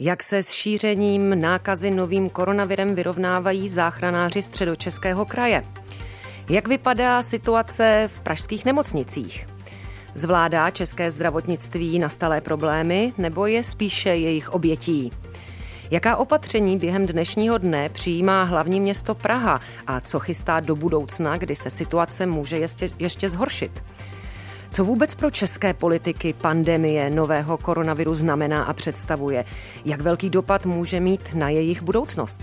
Jak se s šířením nákazy novým koronavirem vyrovnávají záchranáři Středočeského kraje? Jak vypadá situace v pražských nemocnicích? Zvládá české zdravotnictví nastalé problémy nebo je spíše jejich obětí? Jaká opatření během dnešního dne přijímá hlavní město Praha a co chystá do budoucna, kdy se situace může ještě zhoršit? Co vůbec pro české politiky pandemie nového koronaviru znamená a představuje? Jak velký dopad může mít na jejich budoucnost?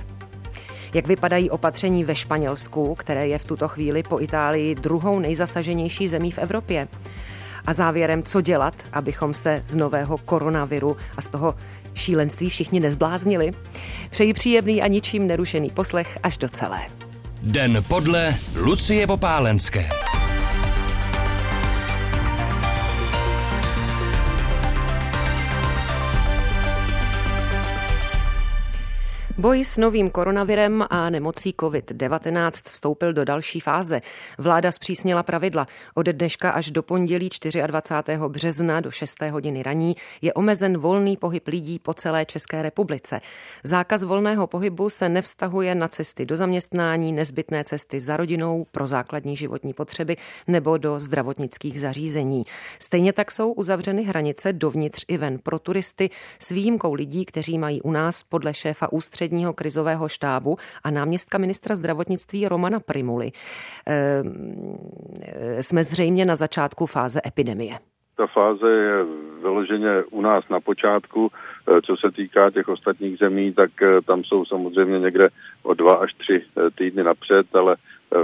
Jak vypadají opatření ve Španělsku, které je v tuto chvíli po Itálii druhou nejzasaženější zemí v Evropě? A závěrem, co dělat, abychom se z nového koronaviru a z toho šílenství všichni nezbláznili? Přeji příjemný a ničím nerušený poslech až do celé. Den podle Lucie Vopálské. Boj s novým koronavirem a nemocí COVID-19 vstoupil do další fáze. Vláda zpřísnila pravidla. Od dneška až do pondělí 24. března do 6. hodiny raní je omezen volný pohyb lidí po celé České republice. Zákaz volného pohybu se nevztahuje na cesty do zaměstnání, nezbytné cesty za rodinou, pro základní životní potřeby nebo do zdravotnických zařízení. Stejně tak jsou uzavřeny hranice dovnitř i ven pro turisty s výjimkou lidí, kteří mají u nás podle šéfa Ústředí krizového štábu a náměstka ministra zdravotnictví Romana Prymuly. Jsme zřejmě na začátku fáze epidemie. Ta fáze je vyloženě u nás na počátku. Co se týká těch ostatních zemí, tak tam jsou samozřejmě někde o 2 až 3 týdny napřed, ale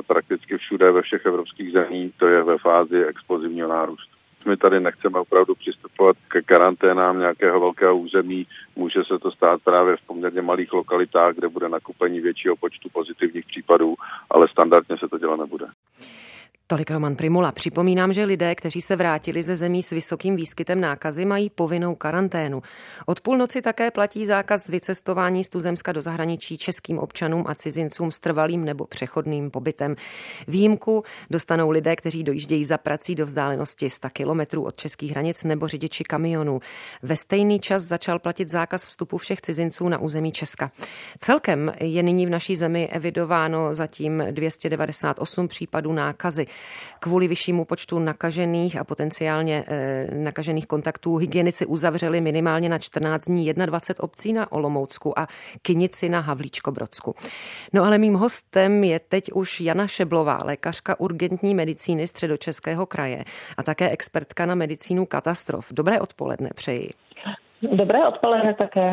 prakticky všude ve všech evropských zemích to je ve fázi explozivního nárůstu. My tady nechceme opravdu přistupovat k karanténám nějakého velkého území. Může se to stát právě v poměrně malých lokalitách, kde bude nakupení většího počtu pozitivních případů, ale standardně se to dělat nebude. Tolik Roman Prymula. Připomínám, že lidé, kteří se vrátili ze zemí s vysokým výskytem nákazy, mají povinnou karanténu. Od půlnoci také platí zákaz vycestování z tuzemska do zahraničí českým občanům a cizincům s trvalým nebo přechodným pobytem. Výjimku dostanou lidé, kteří dojíždějí za prací do vzdálenosti 100 kilometrů od českých hranic nebo řidiči kamionů. Ve stejný čas začal platit zákaz vstupu všech cizinců na území Česka. Celkem je nyní v naší zemi evidováno zatím 298 případů nákazy. Kvůli vyššímu počtu nakažených a potenciálně nakažených kontaktů hygienici uzavřeli minimálně na 14 dní 21 obcí na Olomoucku a Kynici na Havlíčko-Brodsku. No ale mým hostem je teď už Jana Šeblová, lékařka urgentní medicíny Středočeského kraje a také expertka na medicínu katastrof. Dobré odpoledne přeji. Dobré odpoledne také.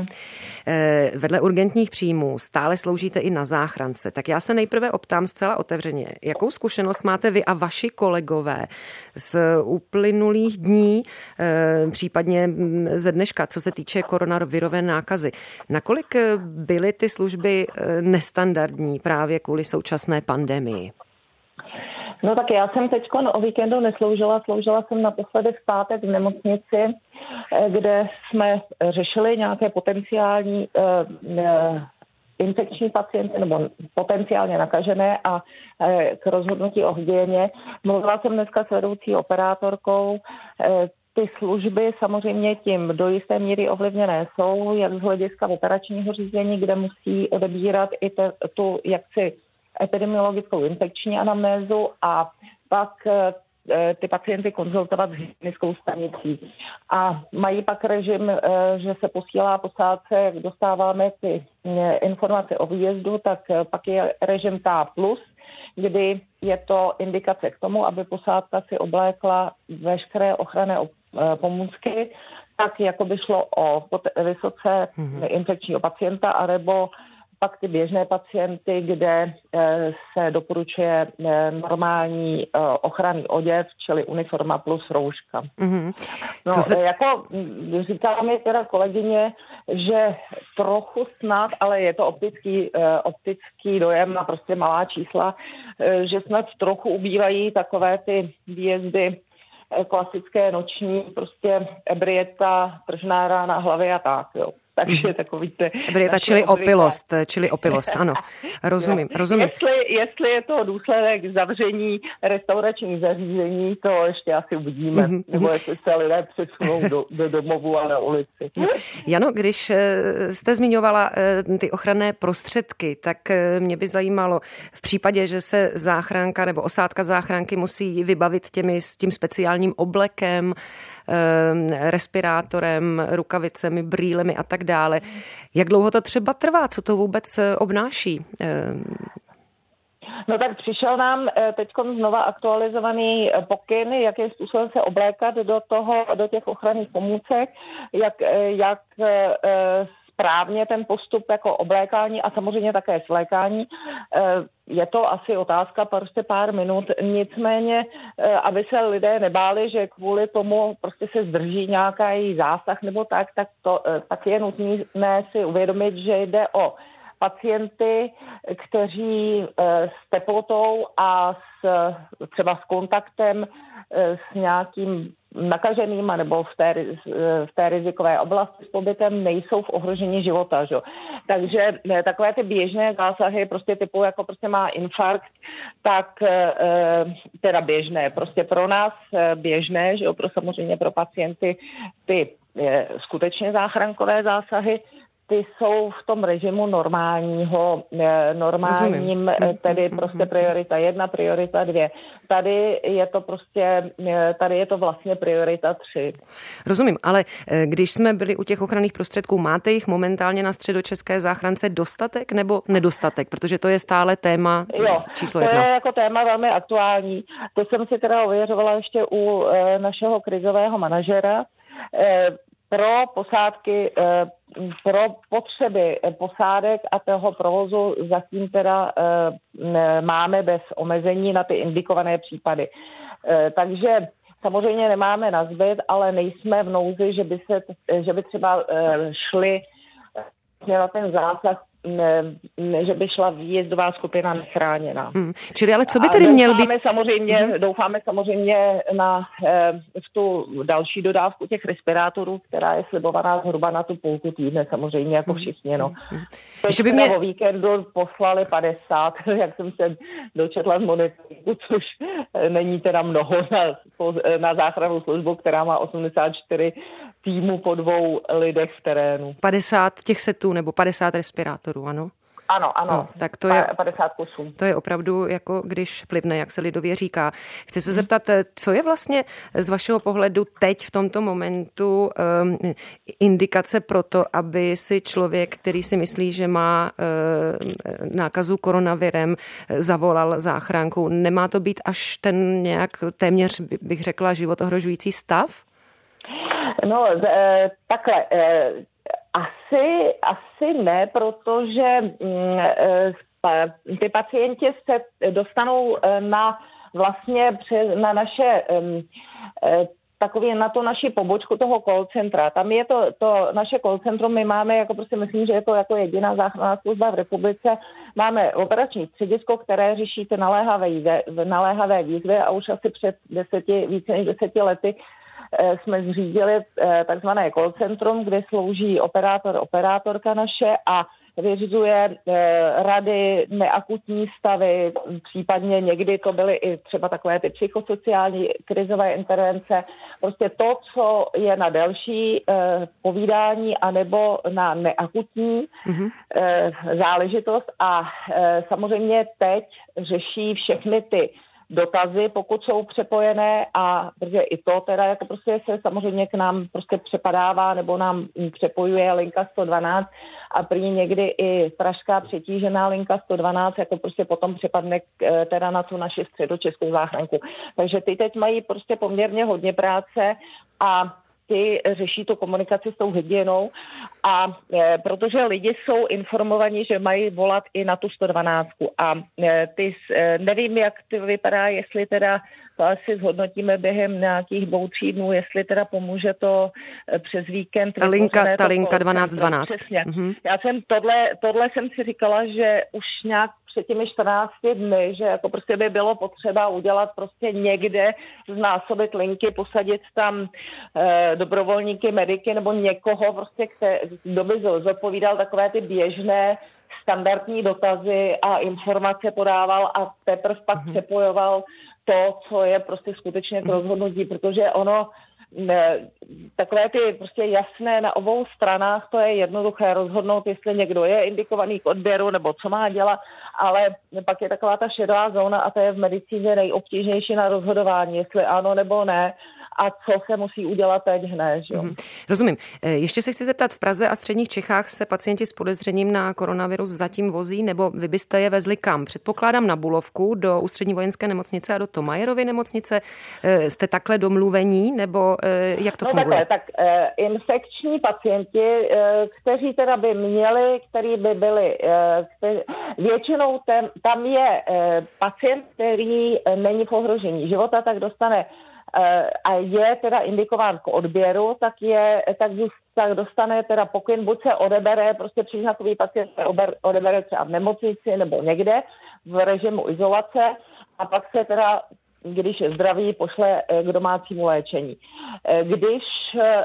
Vedle urgentních příjmů stále sloužíte i na záchrance. Tak já se nejprve optám zcela otevřeně, jakou zkušenost máte vy a vaši kolegové z uplynulých dní, případně ze dneška, co se týče koronavirové nákazy. Nakolik byly ty služby nestandardní právě kvůli současné pandemii? No tak já jsem teď o víkendu nesloužila, sloužila jsem naposledy v pátek v nemocnici, kde jsme řešili nějaké potenciální infekční pacienty nebo potenciálně nakažené a k rozhodnutí o hygieně. Mluvila jsem dneska s vedoucí operátorkou. Ty služby samozřejmě tím do jisté míry ovlivněné jsou, jak z hlediska operačního řízení, kde musí odebírat i tu jaksi epidemiologickou infekční anamnézu a pak ty pacienty konzultovat s hygienickou stanicí. A mají pak režim, že se posílá posádce, jak dostáváme ty informace o výjezdu, tak pak je režim K+, kdy je to indikace k tomu, aby posádka si oblékla veškeré ochranné pomůcky, tak jako by šlo o vysoce infekčního pacienta, anebo pak ty běžné pacienty, kde se doporučuje normální ochranný oděv, čili uniforma plus rouška. Mm-hmm. No, jako říkala mi teda kolegyně, že trochu snad, ale je to optický dojem a prostě malá čísla, že snad trochu ubývají takové ty výjezdy klasické noční, prostě ebrieta, tržná rána hlavy a tak, jo. Takže takový to... Čili opilost, ano. Rozumím. Jestli je to důsledek zavření restauračních zařízení, to ještě asi uvidíme. Mm-hmm. Nebo jestli se lidé přesunou do domovu a na ulici. Jano, když jste zmiňovala ty ochranné prostředky, tak mě by zajímalo, v případě, že se záchranka nebo osádka záchranky musí vybavit s tím speciálním oblekem, respirátorem, rukavicemi, brýlemi a tak dále. Jak dlouho to třeba trvá? Co to vůbec obnáší? No tak přišel nám teď znova aktualizovaný pokyn, jakým způsobem se oblékat do těch ochranných pomůcek, jak správně ten postup jako oblékání a samozřejmě také svlékání. Je to asi otázka prostě pár minut, nicméně, aby se lidé nebáli, že kvůli tomu prostě se zdrží nějaký zásah nebo tak je nutné si uvědomit, že jde o pacienty, kteří s teplotou a třeba s kontaktem s nějakým nakaženým nebo v té rizikové oblasti s pobytem nejsou v ohrožení života. Že? Takže takové ty běžné zásahy prostě typu jako prostě má infarkt, tak teda běžné. Prostě pro nás běžné, že jo? Samozřejmě pro pacienty ty skutečně záchrankové zásahy, ty jsou v tom režimu normálním, tedy prostě priorita 1, priorita 2. Tady je to vlastně priorita 3. Rozumím, ale když jsme byli u těch ochranných prostředků, máte jich momentálně na Středočeské záchrance dostatek nebo nedostatek? Protože to je stále téma číslo 1. To je jako téma velmi aktuální. To jsem si teda ověřovala ještě u našeho krizového manažera. Pro posádky, pro potřeby posádek a toho provozu zatím teda máme bez omezení na ty indikované případy. Takže samozřejmě nemáme na zbyt, ale nejsme v nouzi, že by třeba šli na ten zásah, že by šla výjezdová skupina nechráněná. Čili ale co by tedy měl být? Doufáme samozřejmě v tu další dodávku těch respirátorů, která je slibovaná zhruba na tu půlku týdne, samozřejmě jako všichni. No. Teď o víkendu poslali 50, jak jsem se dočetla z monitoringu, což není teda mnoho na záchrannou službu, která má 84 týmů po 2 lidech v terénu. 50 těch setů nebo 50 respirátorů. Ano? Ano. No, tak to je 50 kusů. To je opravdu jako když plivne, jak se lidově říká. Chci se zeptat, co je vlastně z vašeho pohledu teď v tomto momentu indikace pro to, aby si člověk, který si myslí, že má nákazu koronavirem, zavolal záchranku. Nemá to být až ten nějak téměř, bych řekla, životohrožující stav? No, takhle... Asi ne, protože ty pacienti se dostanou na tu naši pobočku toho call centra. Tam je to naše call centrum, my máme, jako prostě myslím, že je to jako jediná záchranná služba v republice, máme operační středisko, které řeší ty naléhavé výzvy a už asi před více než 10 lety jsme zřídili takzvané call centrum, kde slouží operátor, operátorka naše a vyřizuje rady, neakutní stavy, případně někdy to byly i třeba takové ty psychosociální krizové intervence. Prostě to, co je na delší povídání anebo na neakutní záležitost a samozřejmě teď řeší všechny ty dotazy, pokud jsou přepojené a protože i to teda jako prostě se samozřejmě k nám prostě přepadává nebo nám přepojuje linka 112 a prý někdy i pražská přetížená linka 112 jako prostě potom přepadne teda na tu naši Středočeskou záchranku. Takže ty teď mají prostě poměrně hodně práce a ty řeší tu komunikaci s tou hygienou a protože lidi jsou informovaní, že mají volat i na tu 112 a nevím, jak to vypadá, jestli teda to asi zhodnotíme během nějakých 2-3 dnů, jestli teda pomůže to přes víkend. Ta linka 1212. Přesně. Mm-hmm. Já jsem tohle jsem si říkala, že už nějak před těmi 14 dny, že jako prostě by bylo potřeba udělat prostě někde, znásobit linky, posadit tam dobrovolníky, mediky nebo někoho prostě, doby zodpovídal takové ty běžné standardní dotazy a informace podával a teprve pak přepojoval to, co je prostě skutečně k rozhodnutí, protože ono takové ty prostě jasné na obou stranách, to je jednoduché rozhodnout, jestli někdo je indikovaný k odběru nebo co má dělat, ale pak je taková ta šedá zóna a to je v medicíně nejobtížnější na rozhodování, jestli ano nebo ne a co se musí udělat teď hned. Jo? Rozumím. Ještě se chci zeptat, v Praze a středních Čechách se pacienti s podezřením na koronavirus zatím vozí, nebo vy byste je vezli kam? Předpokládám na Bulovku, do Ústřední vojenské nemocnice a do Thomayerovy nemocnice. Jste takhle domluvení, nebo jak to funguje? Takhle, infekční pacienti, kteří teda by měli, který by byli, většinou tam je pacient, který není v ohrožení života, tak dostane a je teda indikován k odběru, tak dostane teda pokyn, buď se odebere, prostě příznakový pacient se odebere třeba v nemocnici nebo někde v režimu izolace a pak se teda, když je zdravý, pošle k domácímu léčení. Když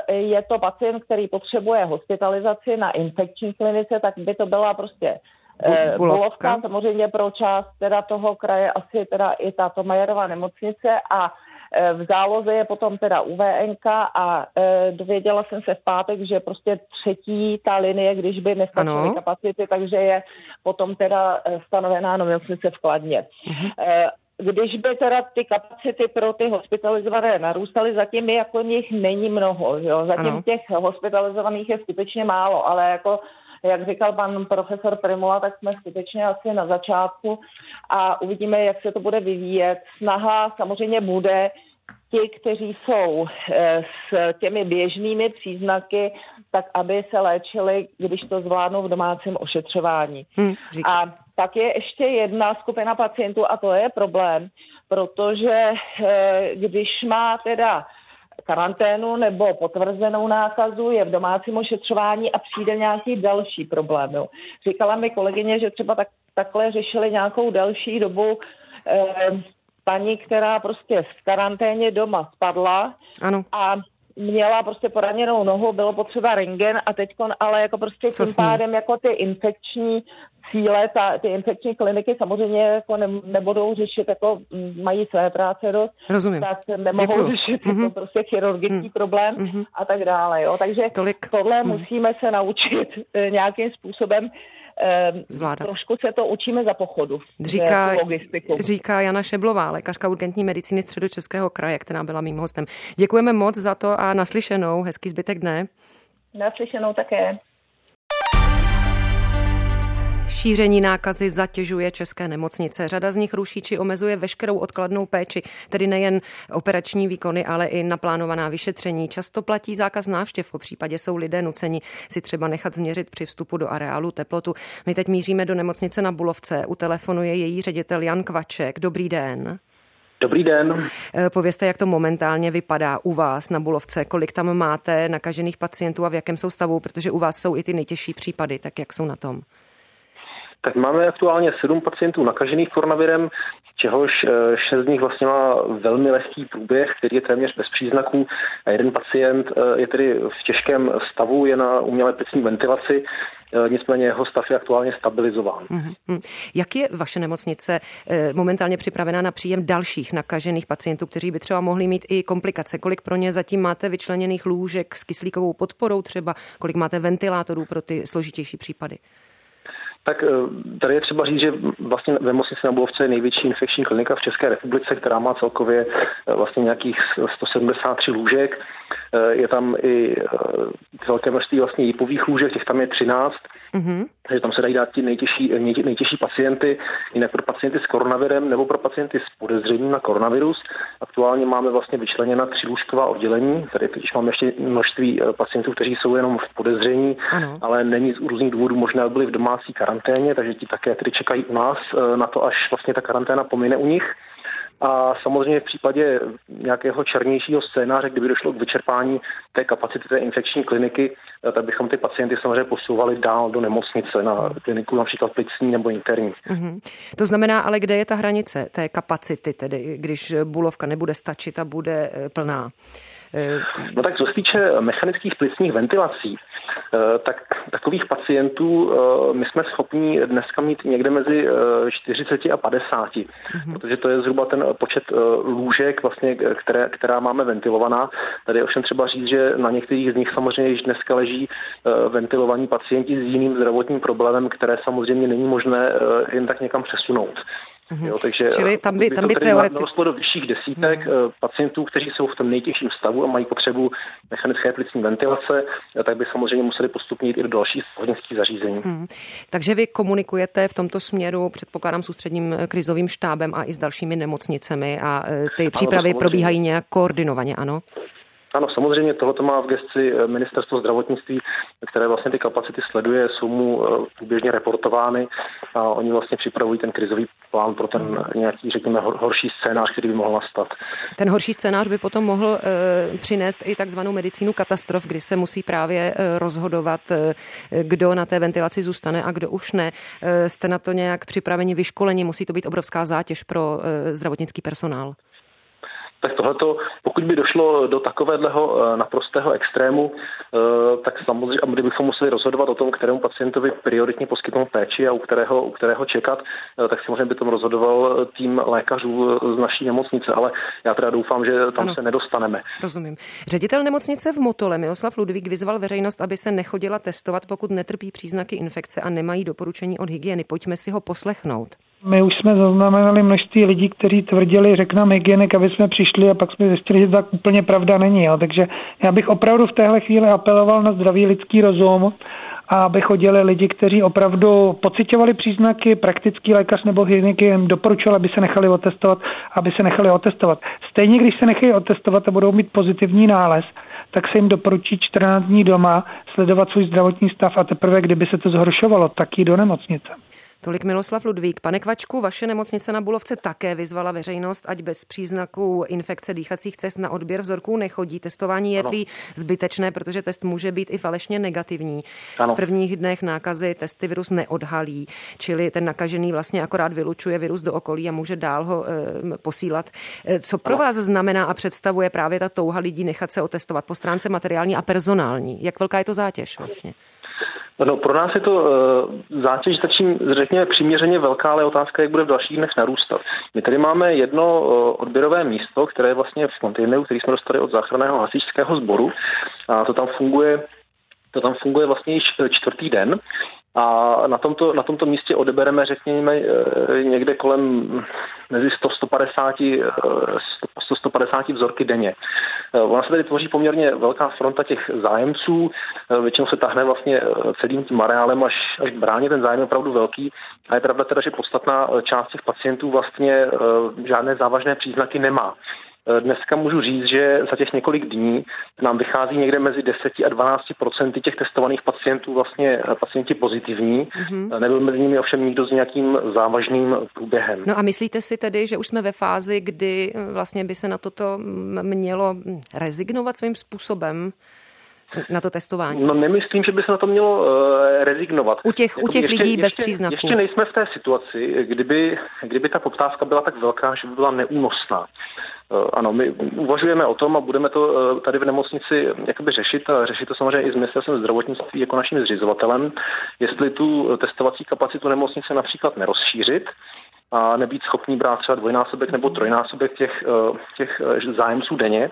je to pacient, který potřebuje hospitalizaci na infekční klinice, tak by to byla prostě Bulovka, samozřejmě pro část teda toho kraje asi teda i ta Thomayerova nemocnice a v záloze je potom teda UVN-ka a dověděla jsem se v pátek, že prostě třetí ta linie, když by nestačily kapacity, takže je potom teda stanovená nemocnice v Kladně. Když by teda ty kapacity pro ty hospitalizované narůstaly, zatím je jako nich není mnoho. Jo? Těch hospitalizovaných je skutečně málo, ale jako jak říkal pan profesor Prymula, tak jsme skutečně asi na začátku a uvidíme, jak se to bude vyvíjet. Snaha samozřejmě bude, ti, kteří jsou s těmi běžnými příznaky, tak aby se léčili, když to zvládnou v domácím ošetřování. A pak je ještě jedna skupina pacientů a to je problém, protože když má teda karanténu nebo potvrzenou nákazu, je v domácím ošetřování a přijde nějaký další problém. Jo. Říkala mi kolegyně, že třeba takhle řešili nějakou další dobu paní, která prostě v karanténě doma spadla a měla prostě poraněnou nohu, bylo potřeba rentgen a teďkon, ale jako prostě tím pádem jako ty infekční cíle, ty infekční kliniky samozřejmě jako nebudou řešit, jako mají své práce dost, tak nemohou řešit jako prostě chirurgický problém a tak dále. Jo. Takže tohle musíme se naučit nějakým způsobem zvládat. Trošku se to učíme za pochodu. Říká Jana Šeblová, lékařka urgentní medicíny Středočeského kraje, která byla mým hostem. Děkujeme moc za to a naslyšenou. Hezký zbytek dne. Naslyšenou také. Šíření nákazy zatěžuje české nemocnice. Řada z nich ruší či omezuje veškerou odkladnou péči, tedy nejen operační výkony, ale i naplánovaná vyšetření. Často platí zákaz návštěv, popřípadě jsou lidé nuceni si třeba nechat změřit při vstupu do areálu teplotu. My teď míříme do nemocnice na Bulovce. U telefonu je její ředitel Jan Kvaček. Dobrý den. Dobrý den. Povězte, jak to momentálně vypadá u vás na Bulovce. Kolik tam máte nakažených pacientů a v jakém jsou stavu, protože u vás jsou i ty nejtěžší případy, tak jak jsou na tom? Tak máme aktuálně 7 pacientů nakažených koronavirem, čehož 6 z nich vlastně má velmi lehký průběh, který je téměř bez příznaků a jeden pacient je tedy v těžkém stavu, je na umělé plicní ventilaci, nicméně jeho stav je aktuálně stabilizován. Jak je vaše nemocnice momentálně připravená na příjem dalších nakažených pacientů, kteří by třeba mohli mít i komplikace? Kolik pro ně zatím máte vyčleněných lůžek s kyslíkovou podporou třeba? Kolik máte ventilátorů pro ty složitější případy? Tak tady je třeba říct, že vlastně ve nemocnici na Bulovce je největší infekční klinika v České republice, která má celkově vlastně nějakých 173 lůžek. Je tam i celkem množství vlastně jipových lůžek, těch tam je 13. Takže tam se dají dát ti nejtěžší pacienty, jinak pro pacienty s koronavirem nebo pro pacienty s podezřením na koronavirus. Aktuálně máme vlastně vyčleněna 3 lůžková oddělení, tady teď máme ještě množství pacientů, kteří jsou jenom v podezření, ale není z různých důvodů možná byli v domácí karanténě, takže ti také tedy čekají u nás na to, až vlastně ta karanténa pomine u nich. A samozřejmě v případě nějakého černějšího scénáře, kdyby došlo k vyčerpání té kapacity té infekční kliniky, tak bychom ty pacienty samozřejmě posouvali dál do nemocnice, na kliniku například plicní nebo interní. To znamená, ale kde je ta hranice té kapacity, tedy když Bulovka nebude stačit a bude plná? No tak co se týče mechanických plicních ventilací, tak takových pacientů my jsme schopni dneska mít někde mezi 40 a 50, protože to je zhruba ten počet lůžek, vlastně, která máme ventilovaná. Tady je ovšem třeba říct, že na některých z nich samozřejmě již dneska leží ventilovaní pacienti s jiným zdravotním problémem, které samozřejmě není možné jen tak někam přesunout. Jo, takže čili tam by narostlo do vyšších desítek pacientů, kteří jsou v tom nejtěžším stavu a mají potřebu mechanické plicní ventilace, tak by samozřejmě museli postupně jít i do dalších zdravotnických zařízení. Takže vy komunikujete v tomto směru, předpokládám, s Ústředním krizovým štábem a i s dalšími nemocnicemi a ty přípravy probíhají nějak koordinovaně, ano? Ano, samozřejmě tohleto má v gesci Ministerstvo zdravotnictví, které vlastně ty kapacity sleduje, jsou mu běžně reportovány a oni vlastně připravují ten krizový plán pro ten nějaký, řekněme, horší scénář, který by mohl nastat. Ten horší scénář by potom mohl přinést i takzvanou medicínu katastrof, kdy se musí právě rozhodovat, kdo na té ventilaci zůstane a kdo už ne. Jste na to nějak připraveni, vyškoleni? Musí to být obrovská zátěž pro zdravotnický personál. Tak tohleto, pokud by došlo do takového naprostého extrému, tak samozřejmě, kdybychom museli rozhodovat o tom, kterému pacientovi prioritně poskytnout péči a u kterého čekat, tak samozřejmě by tomu rozhodoval tým lékařů z naší nemocnice, ale já teda doufám, že tam ano, se nedostaneme. Rozumím. Ředitel nemocnice v Motole Miloslav Ludvík vyzval veřejnost, aby se nechodila testovat, pokud netrpí příznaky infekce a nemají doporučení od hygieny. Pojďme si ho poslechnout. My už jsme zaznamenali množství lidí, kteří tvrdili, řekl nám hygienik, aby jsme přišli a pak jsme zjistili, že tak úplně pravda není. Jo. Takže já bych opravdu v téhle chvíli apeloval na zdravý lidský rozum a aby chodili lidi, kteří opravdu pocitovali příznaky, praktický lékař nebo hygienik jim doporučil, aby se nechali otestovat, Stejně, když se nechají otestovat a budou mít pozitivní nález, tak se jim doporučí 14 dní doma sledovat svůj zdravotní stav a teprve, kdyby se to zhoršovalo, tak jít do nemocnice. Tolik Miloslav Ludvík. Pane Kvačku, vaše nemocnice na Bulovce také vyzvala veřejnost, ať bez příznaků infekce dýchacích cest na odběr vzorků nechodí. Testování je prý zbytečné, protože test může být i falešně negativní. Ano. V prvních dnech nákazy testy virus neodhalí, čili ten nakažený vlastně akorát vylučuje virus do okolí a může dál ho posílat. Co pro vás znamená a představuje právě ta touha lidí nechat se otestovat po stránce materiální a personální? Jak velká je to zátěž vlastně? No, pro nás je to zátěž začím, řekněme, přiměřeně velká, ale otázka, jak bude v dalších dnech narůstat. My tady máme jedno odběrové místo, které je vlastně v kontejneru, který jsme dostali od záchranného hasičského sboru. A to tam funguje vlastně již čtvrtý den. A na tomto místě odebereme, řekněme, někde kolem mezi 100-150 vzorky denně. Ona se tady tvoří poměrně velká fronta těch zájemců, většinou se tahne vlastně celým tím areálem až bráně, ten zájem je opravdu velký a je pravda teda, že podstatná část těch pacientů vlastně žádné závažné příznaky nemá. Dneska můžu říct, že za těch několik dní nám vychází někde mezi 10% a 12% těch testovaných pacientů vlastně pacienti pozitivní. Nebyl mezi nimi ovšem nikdo s nějakým závažným průběhem. No a myslíte si tedy, že už jsme ve fázi, kdy vlastně by se na toto mělo rezignovat svým způsobem? Na to testování. No, nemyslím, že by se na to mělo rezignovat. U těch lidí bez příznaků. Ještě nejsme v té situaci, kdyby ta poptávka byla tak velká, že by byla neúnosná. Ano, my uvažujeme o tom a budeme to tady v nemocnici jakoby řešit a řešit to samozřejmě i s Ministerstvem zdravotnictví jako naším zřizovatelem, jestli tu testovací kapacitu nemocnice například nerozšířit a nebýt schopní brát třeba dvojnásobek nebo trojnásobek těch zájemců denně.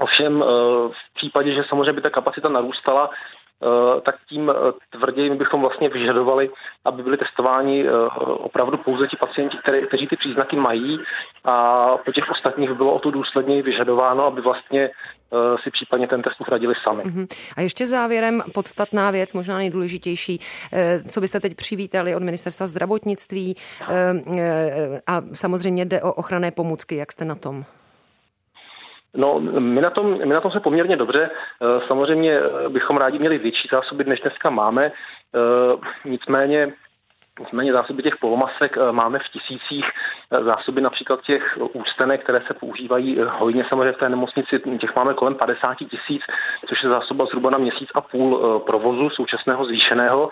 Ovšem v případě, že samozřejmě by ta kapacita narůstala, tak tím tvrději bychom vlastně vyžadovali, aby byli testováni opravdu pouze ti pacienti, kteří ty příznaky mají a po těch ostatních by bylo o to důsledněji vyžadováno, aby vlastně si případně ten test uhradili sami. A ještě závěrem podstatná věc, možná nejdůležitější, co byste teď přivítali od Ministerstva zdravotnictví a samozřejmě jde o ochranné pomůcky, jak jste na tom? No, my na tom se poměrně dobře. Samozřejmě bychom rádi měli větší zásoby, než dneska máme. Nicméně zásoby těch polomasek máme v tisících, zásoby například těch ústenek, které se používají hojně samozřejmě v té nemocnici, těch máme kolem 50 000, což je zásoba zhruba na 1,5 měsíce provozu současného zvýšeného.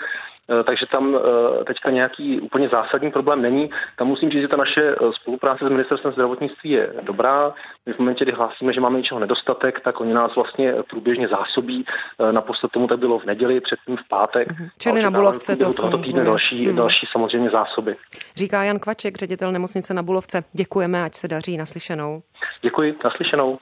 takže tam teďka nějaký úplně zásadní problém není. Tam musím říct, že ta naše spolupráce s ministerstvem zdravotnictví je dobrá. My v momentě, kdy hlásíme, že máme něčeho nedostatek, tak oni nás vlastně průběžně zásobí. Naposled tomu tak bylo v neděli, předtím v pátek. Čili na Bulovce to funguje. Další samozřejmě zásoby. Říká Jan Kvaček, ředitel nemocnice na Bulovce. Děkujeme, ať se daří, naslyšenou. Děkuji, naslyšenou.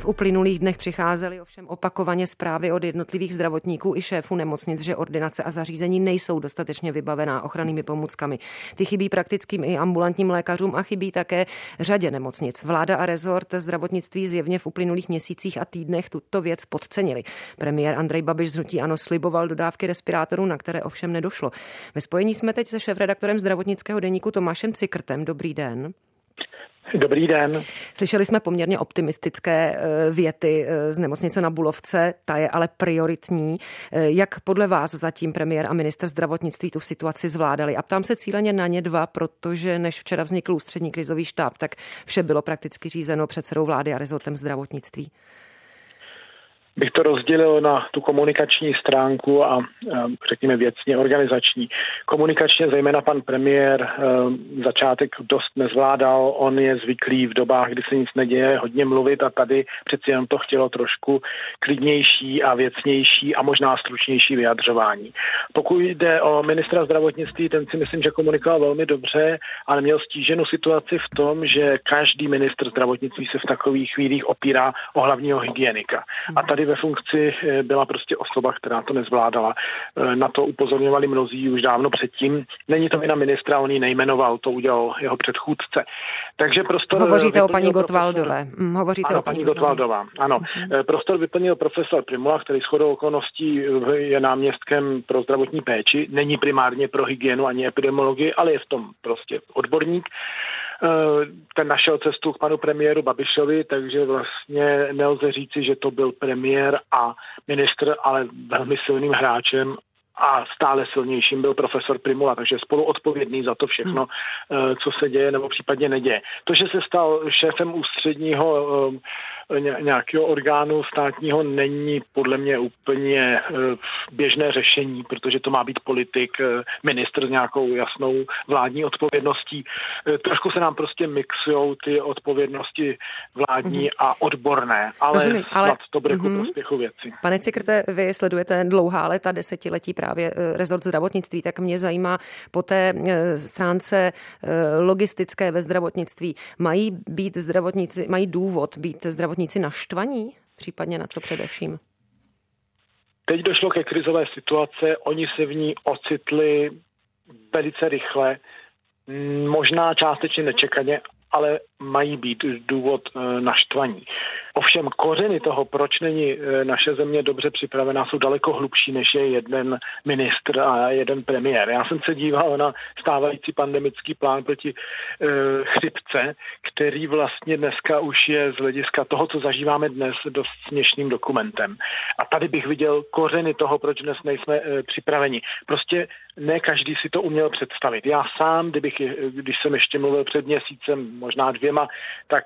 V uplynulých dnech přicházely ovšem opakovaně zprávy od jednotlivých zdravotníků i šéfů nemocnic, že ordinace a zařízení nejsou dostatečně vybavená ochrannými pomůckami. Ty chybí praktickým i ambulantním lékařům a chybí také řadě nemocnic. Vláda a rezort zdravotnictví zjevně v uplynulých měsících a týdnech tuto věc podcenili. Premiér Andrej Babiš z Hnutí Ano sliboval dodávky respirátorů, na které ovšem nedošlo. Ve spojení jsme teď se šéfredaktorem zdravotnického deníku Tomášem Cikrtem. Dobrý den. Dobrý den. Slyšeli jsme poměrně optimistické věty z nemocnice na Bulovce, ta je ale prioritní. Jak podle vás zatím premiér a ministr zdravotnictví tu situaci zvládali? A ptám se cíleně na ně dva, protože než včera vznikl Ústřední krizový štáb, tak vše bylo prakticky řízeno předsedou vlády a rezortem zdravotnictví. Bych to rozdělil na tu komunikační stránku a řekněme věcně organizační. Komunikačně zejména pan premiér začátek dost nezvládal, on je zvyklý v dobách, kdy se nic neděje, hodně mluvit a tady přeci jen to chtělo trošku klidnější a věcnější a možná stručnější vyjadřování. Pokud jde o ministra zdravotnictví, ten si myslím, že komunikoval velmi dobře, ale měl stíženou situaci v tom, že každý ministr zdravotnictví se v takových chvílích opírá o hlavního hygienika. A tady ve funkci byla prostě osoba, která to nezvládala. Na to upozorňovali mnozí už dávno předtím. Není to vina ministra, on ji nejmenoval, to udělal jeho předchůdce. Takže prostor... Hovoříte o paní Gottwaldové. Hovoříte ano, o paní Gottwaldová. Ano. Prostor vyplnil profesor Prymula, který shodou okolností je náměstkem pro zdravotní péči. Není primárně pro hygienu ani epidemiologii, ale je v tom prostě odborník. Ten našel cestu k panu premiéru Babišovi, takže vlastně nelze říci, že to byl premiér a ministr, ale velmi silným hráčem a stále silnějším byl profesor Prymula, takže spolu odpovědný za to všechno, co se děje nebo případně neděje. To, že se stal šéfem ústředního nějakého orgánu státního, není podle mě úplně běžné řešení, protože to má být politik, ministr s nějakou jasnou vládní odpovědností. Trošku se nám prostě mixujou ty odpovědnosti vládní a odborné, ale rozumím, ale to bude ku prospěchu věci. Pane Cikrte, vy sledujete dlouhá léta, desetiletí právě rezort zdravotnictví, tak mě zajímá po té stránce logistické ve zdravotnictví. Mají důvod být zdravotníci naštvaní? Případně na co především? Teď došlo ke krizové situace, oni se v ní ocitli velice rychle, možná částečně nečekaně, ale mají být důvod naštvaní. Ovšem kořeny toho, proč není naše země dobře připravená, jsou daleko hlubší, než je jeden ministr a jeden premiér. Já jsem se díval na stávající pandemický plán proti chřipce, který vlastně dneska už je z hlediska toho, co zažíváme dnes, dost směšným dokumentem. A tady bych viděl kořeny toho, proč dnes nejsme připraveni. Prostě ne každý si to uměl představit. Já sám, když jsem ještě mluvil před měsícem, možná 2, tak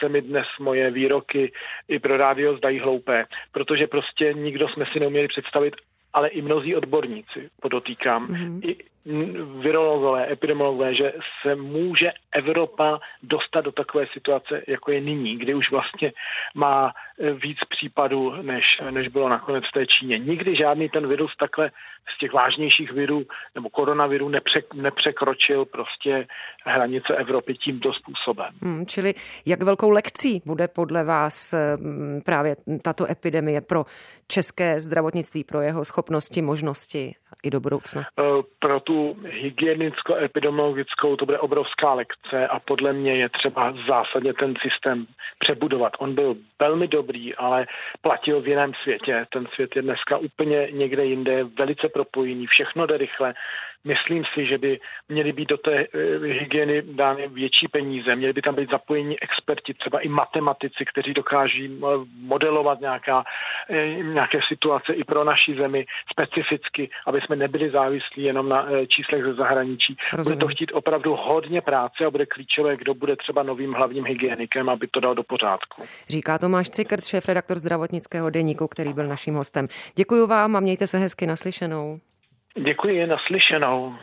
se mi dnes moje výroky i pro rádio zdají hloupé, protože prostě nikdo jsme si neuměli představit, ale i mnozí odborníci, podotýkám, i virologové, epidemiologové, že se může Evropa dostat do takové situace, jako je nyní, kdy už vlastně má víc případů, než bylo nakonec v té Číně. Nikdy žádný ten virus takhle z těch vážnějších virů nebo koronavirů nepřekročil prostě hranice Evropy tímto způsobem. Čili jak velkou lekcí bude podle vás právě tato epidemie pro české zdravotnictví, pro jeho schopnosti, možnosti i do budoucna? Pro tu hygienicko-epidemiologickou to bude obrovská lekce a podle mě je třeba zásadně ten systém přebudovat. On byl velmi dobrý, ale platil v jiném světě. Ten svět je dneska úplně někde jinde, velice propojený, všechno jde rychle. Myslím si, že by měly být do té hygieny dány větší peníze, měly by tam být zapojení experti, třeba i matematici, kteří dokáží modelovat nějaké situace i pro naši zemi specificky, aby jsme nebyli závislí jenom na číslech ze zahraničí. Rozumím. Bude to chtít opravdu hodně práce a bude klíčové, kdo bude třeba novým hlavním hygienikem, aby to dal do pořádku. Říká Tomáš Cikrt, šéfredaktor Zdravotnického deníku, který byl naším hostem. Děkuji vám a mějte se hezky, naslyšenou. Děkuji, naslyšenou.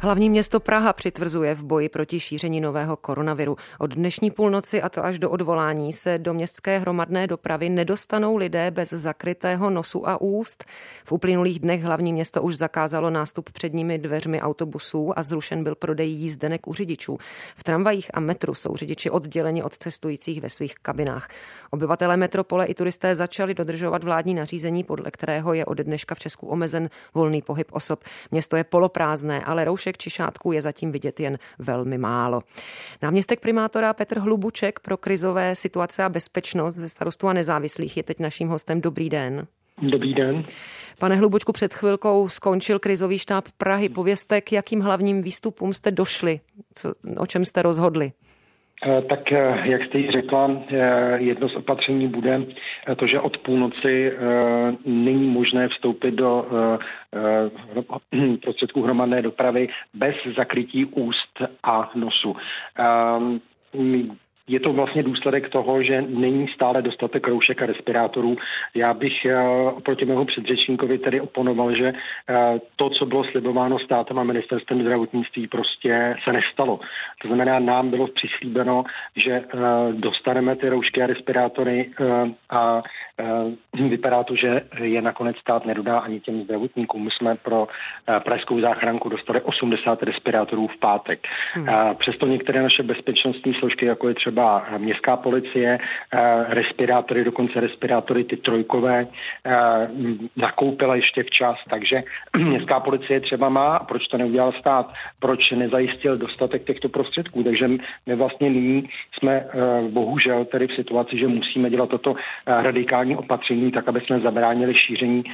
Hlavní město Praha přitvrzuje v boji proti šíření nového koronaviru. Od dnešní půlnoci, a to až do odvolání, se do městské hromadné dopravy nedostanou lidé bez zakrytého nosu a úst. V uplynulých dnech hlavní město už zakázalo nástup předními dveřmi autobusů a zrušen byl prodej jízdenek u řidičů. V tramvajích a metru jsou řidiči odděleni od cestujících ve svých kabinách. Obyvatelé metropole i turisté začali dodržovat vládní nařízení, podle kterého je od dneška v Česku omezen volný pohyb osob. Město je poloprázdné, ale čišátků je zatím vidět jen velmi málo. Náměstek primátora Petr Hlubuček pro krizové situace a bezpečnost ze Starostů a nezávislých je teď naším hostem. Dobrý den. Dobrý den. Pane Hlubučku, před chvilkou skončil krizový štáb Prahy. Povězte, k jakým hlavním výstupům jste došli, o čem jste rozhodli? Tak, jak jste ji řekla, jedno z opatření bude to, že od půlnoci není možné vstoupit do prostředků hromadné dopravy bez zakrytí úst a nosu. Je to vlastně důsledek toho, že není stále dostatek roušek a respirátorů. Já bych oproti mému předřečníkovi tedy oponoval, že to, co bylo slibováno státem a ministerstvem zdravotnictví, prostě se nestalo. To znamená, nám bylo přislíbeno, že dostaneme ty roušky a respirátory a vypadá to, že je nakonec stát nedodá ani těm zdravotníkům. My jsme pro pražskou záchranku dostali 80 respirátorů v pátek. Přesto některé naše bezpečnostní složky, jako je třeba městská policie, dokonce respirátory ty trojkové, nakoupila ještě včas, takže městská policie třeba má, proč to neudělal stát, proč nezajistil dostatek těchto prostředků, takže my vlastně nyní jsme bohužel tedy v situaci, že musíme dělat toto radikální opatření, tak aby jsme zabránili šíření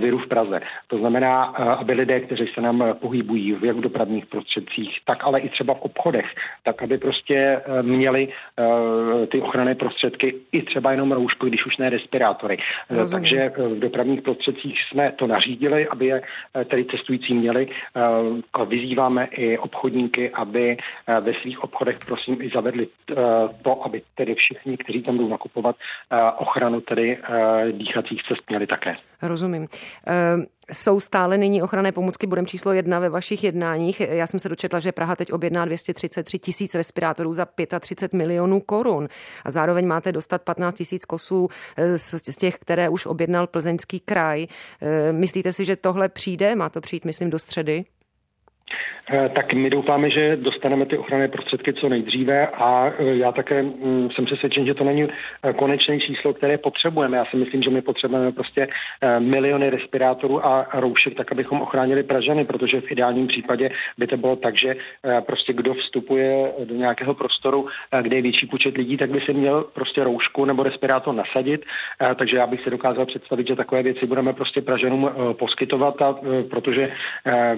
viru v Praze. To znamená, aby lidé, kteří se nám pohybují jak v dopravních prostředcích, tak ale i třeba v obchodech, tak aby prostě měli ty ochranné prostředky i třeba jenom roušku, když už ne respirátory. Rozumím. Takže v dopravních prostředcích jsme to nařídili, aby je tedy cestující měli a vyzýváme i obchodníky, aby ve svých obchodech prosím i zavedli to, aby tedy všichni, kteří tam jdou nakupovat, ochranu tedy dýchacích cest měli také. Rozumím. Jsou stále nyní ochranné pomůcky bodem číslo 1 ve vašich jednáních. Já jsem se dočetla, že Praha teď objedná 233 000 respirátorů za 35 milionů korun a zároveň máte dostat 15 000 kosů z těch, které už objednal Plzeňský kraj. Myslíte si, že tohle přijde? Má to přijít, myslím, do středy? Tak my doufáme, že dostaneme ty ochranné prostředky co nejdříve a já také jsem přesvědčen, že to není konečné číslo, které potřebujeme. Já si myslím, že my potřebujeme prostě miliony respirátorů a roušek, tak abychom ochránili Pražany, protože v ideálním případě by to bylo tak, že prostě kdo vstupuje do nějakého prostoru, kde je větší počet lidí, tak by si měl prostě roušku nebo respirátor nasadit. Takže já bych si dokázal představit, že takové věci budeme prostě Pražanům poskytovat, a protože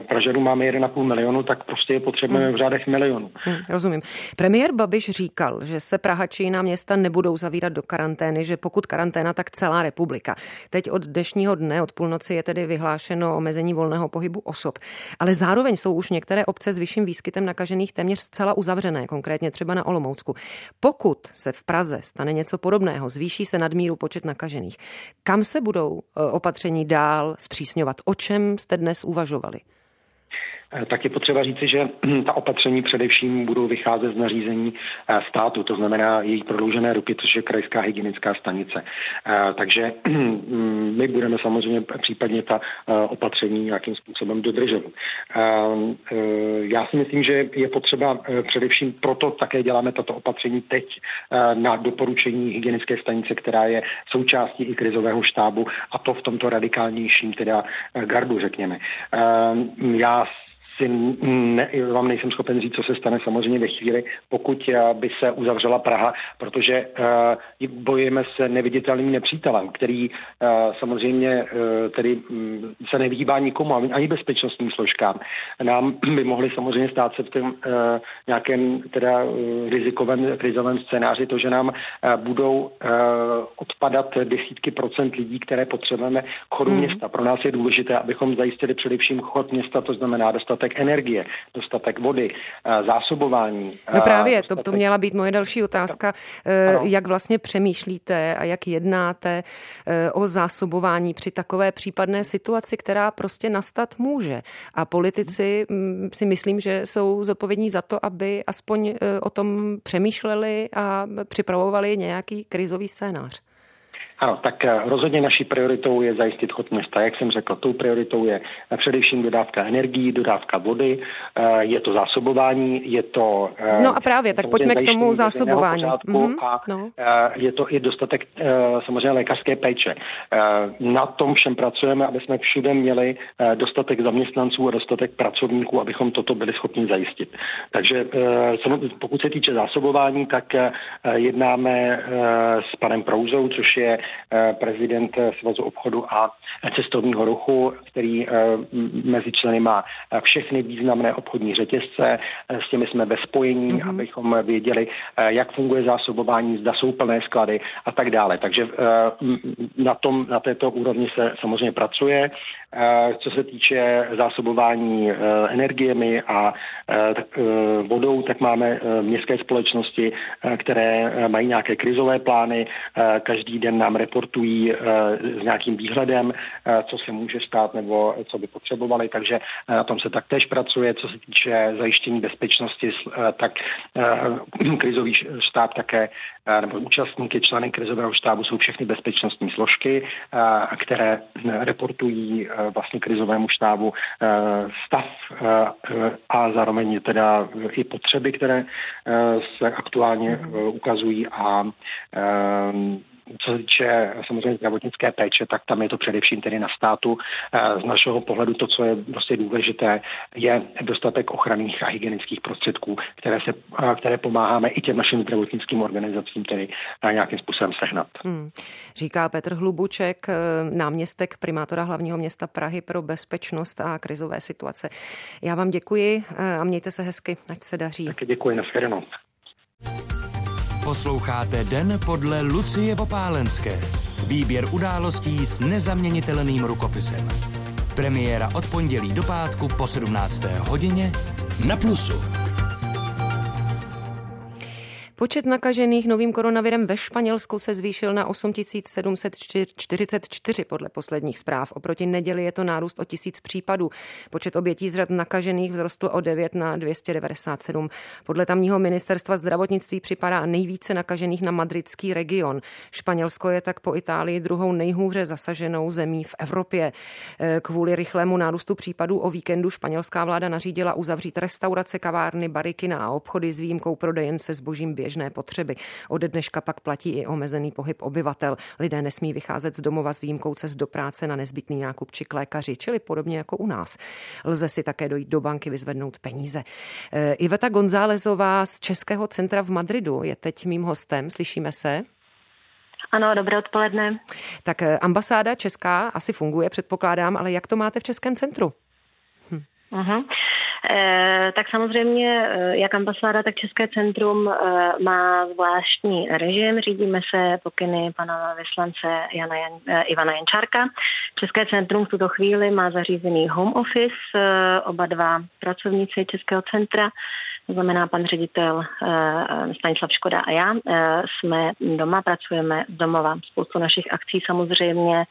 Pražanů máme 1,5 milionu, tak prostě je potřebujeme v řádech milionů. Rozumím. Premiér Babiš říkal, že se Praha či jiná města nebudou zavírat do karantény, že pokud karanténa, tak celá republika. Teď od dnešního dne, od půlnoci je tedy vyhlášeno omezení volného pohybu osob. Ale zároveň jsou už některé obce s vyšším výskytem nakažených téměř zcela uzavřené, konkrétně třeba na Olomoucku. Pokud se v Praze stane něco podobného, zvýší se nadmíru počet nakažených. Kam se budou opatření dál zpřísňovat? O čem jste dnes uvažovali? Tak je potřeba říci, že ta opatření především budou vycházet z nařízení státu, to znamená její prodloužené ruky, což je krajská hygienická stanice. Takže my budeme samozřejmě případně ta opatření nějakým způsobem dodržovat. Já si myslím, že je potřeba především, proto také děláme tato opatření teď na doporučení hygienické stanice, která je součástí i krizového štábu, a to v tomto radikálnějším teda gardu, řekněme. Já si vám nejsem schopen říct, co se stane samozřejmě ve chvíli, pokud by se uzavřela Praha, protože bojujeme se neviditelným nepřítelem, který samozřejmě tedy se nevyhýbá nikomu, ani bezpečnostním složkám. Nám by mohli samozřejmě stát se v tom nějakém teda rizikovém krizovém scénáři to, že nám budou odpadat desítky procent lidí, které potřebujeme k chodu města. Pro nás je důležité, abychom zajistili především chod města, to znamená dostatek energie, dostatek vody, zásobování. No právě, dostatek... to měla být moje další otázka. Jak vlastně přemýšlíte a jak jednáte o zásobování při takové případné situaci, která prostě nastat může. A politici si myslím, že jsou zodpovědní za to, aby aspoň o tom přemýšleli a připravovali nějaký krizový scénář. Ano, tak rozhodně naší prioritou je zajistit chod města. Jak jsem řekl, tou prioritou je především dodávka energií, dodávka vody, je to zásobování, je to... No a právě, tak pojďme k tomu zásobování. Je to i dostatek samozřejmě lékařské péče. Na tom všem pracujeme, aby jsme všude měli dostatek zaměstnanců a dostatek pracovníků, abychom toto byli schopni zajistit. Takže pokud se týče zásobování, tak jednáme s panem Prouzou, což je prezident Svazu obchodu a cestovního ruchu, který mezi členy má všechny významné obchodní řetězce. S těmi jsme ve spojení, abychom věděli, jak funguje zásobování, zda jsou plné sklady a tak dále. Takže na této úrovni se samozřejmě pracuje. Co se týče zásobování energiemi a vodou, tak máme městské společnosti, které mají nějaké krizové plány. Každý den nám reportují s nějakým výhledem, co se může stát nebo co by potřebovali, takže na tom se taktéž pracuje. Co se týče zajištění bezpečnosti, tak krizový štáb také, nebo účastníky, členy krizového štábu jsou všechny bezpečnostní složky, které reportují vlastně krizovému štábu stav a zároveň teda i potřeby, které se aktuálně ukazují. A co se týče samozřejmě zdravotnické péče, tak tam je to především tedy na státu. Z našeho pohledu to, co je prostě důležité, je dostatek ochranných a hygienických prostředků, které pomáháme i těm našim zdravotnickým organizacím tedy nějakým způsobem sehnat. Říká Petr Hlubuček, náměstek primátora hlavního města Prahy pro bezpečnost a krizové situace. Já vám děkuji a mějte se hezky, ať se daří. Taky děkuji, nashledanou. Posloucháte Den podle Lucie Vopálenské. Výběr událostí s nezaměnitelným rukopisem. Premiéra od pondělí do pátku po 17. hodině na Plusu. Počet nakažených novým koronavirem ve Španělsku se zvýšil na 8744 podle posledních zpráv. Oproti neděli je to nárůst o 1000 případů. Počet obětí z řad nakažených vzrostl o 9 na 297. Podle tamního ministerstva zdravotnictví připadá nejvíce nakažených na madridský region. Španělsko je tak po Itálii druhou nejhůře zasaženou zemí v Evropě. Kvůli rychlému nárůstu případů o víkendu španělská vláda nařídila uzavřít restaurace, kavárny, bary, kina a obchody s výjimkou prodejen se zbožím běžné potřeby. Ode dneška pak platí i omezený pohyb obyvatel. Lidé nesmí vycházet z domova s výjimkou cest do práce na nezbytný nákup či k lékaři, čili podobně jako u nás. Lze si také dojít do banky vyzvednout peníze. Iveta Gonzálezová z Českého centra v Madridu je teď mým hostem. Slyšíme se? Ano, dobré odpoledne. Tak ambasáda česká asi funguje, předpokládám, ale jak to máte v Českém centru? Tak samozřejmě, jak ambasáda, tak České centrum má zvláštní režim. Řídíme se pokyny pana vyslance Ivana Jančárka. České centrum v tuto chvíli má zařízený home office, oba dva pracovníci Českého centra. To znamená, pan ředitel Stanislav Škoda a já jsme doma, pracujeme z domova. Spoustu našich akcí samozřejmě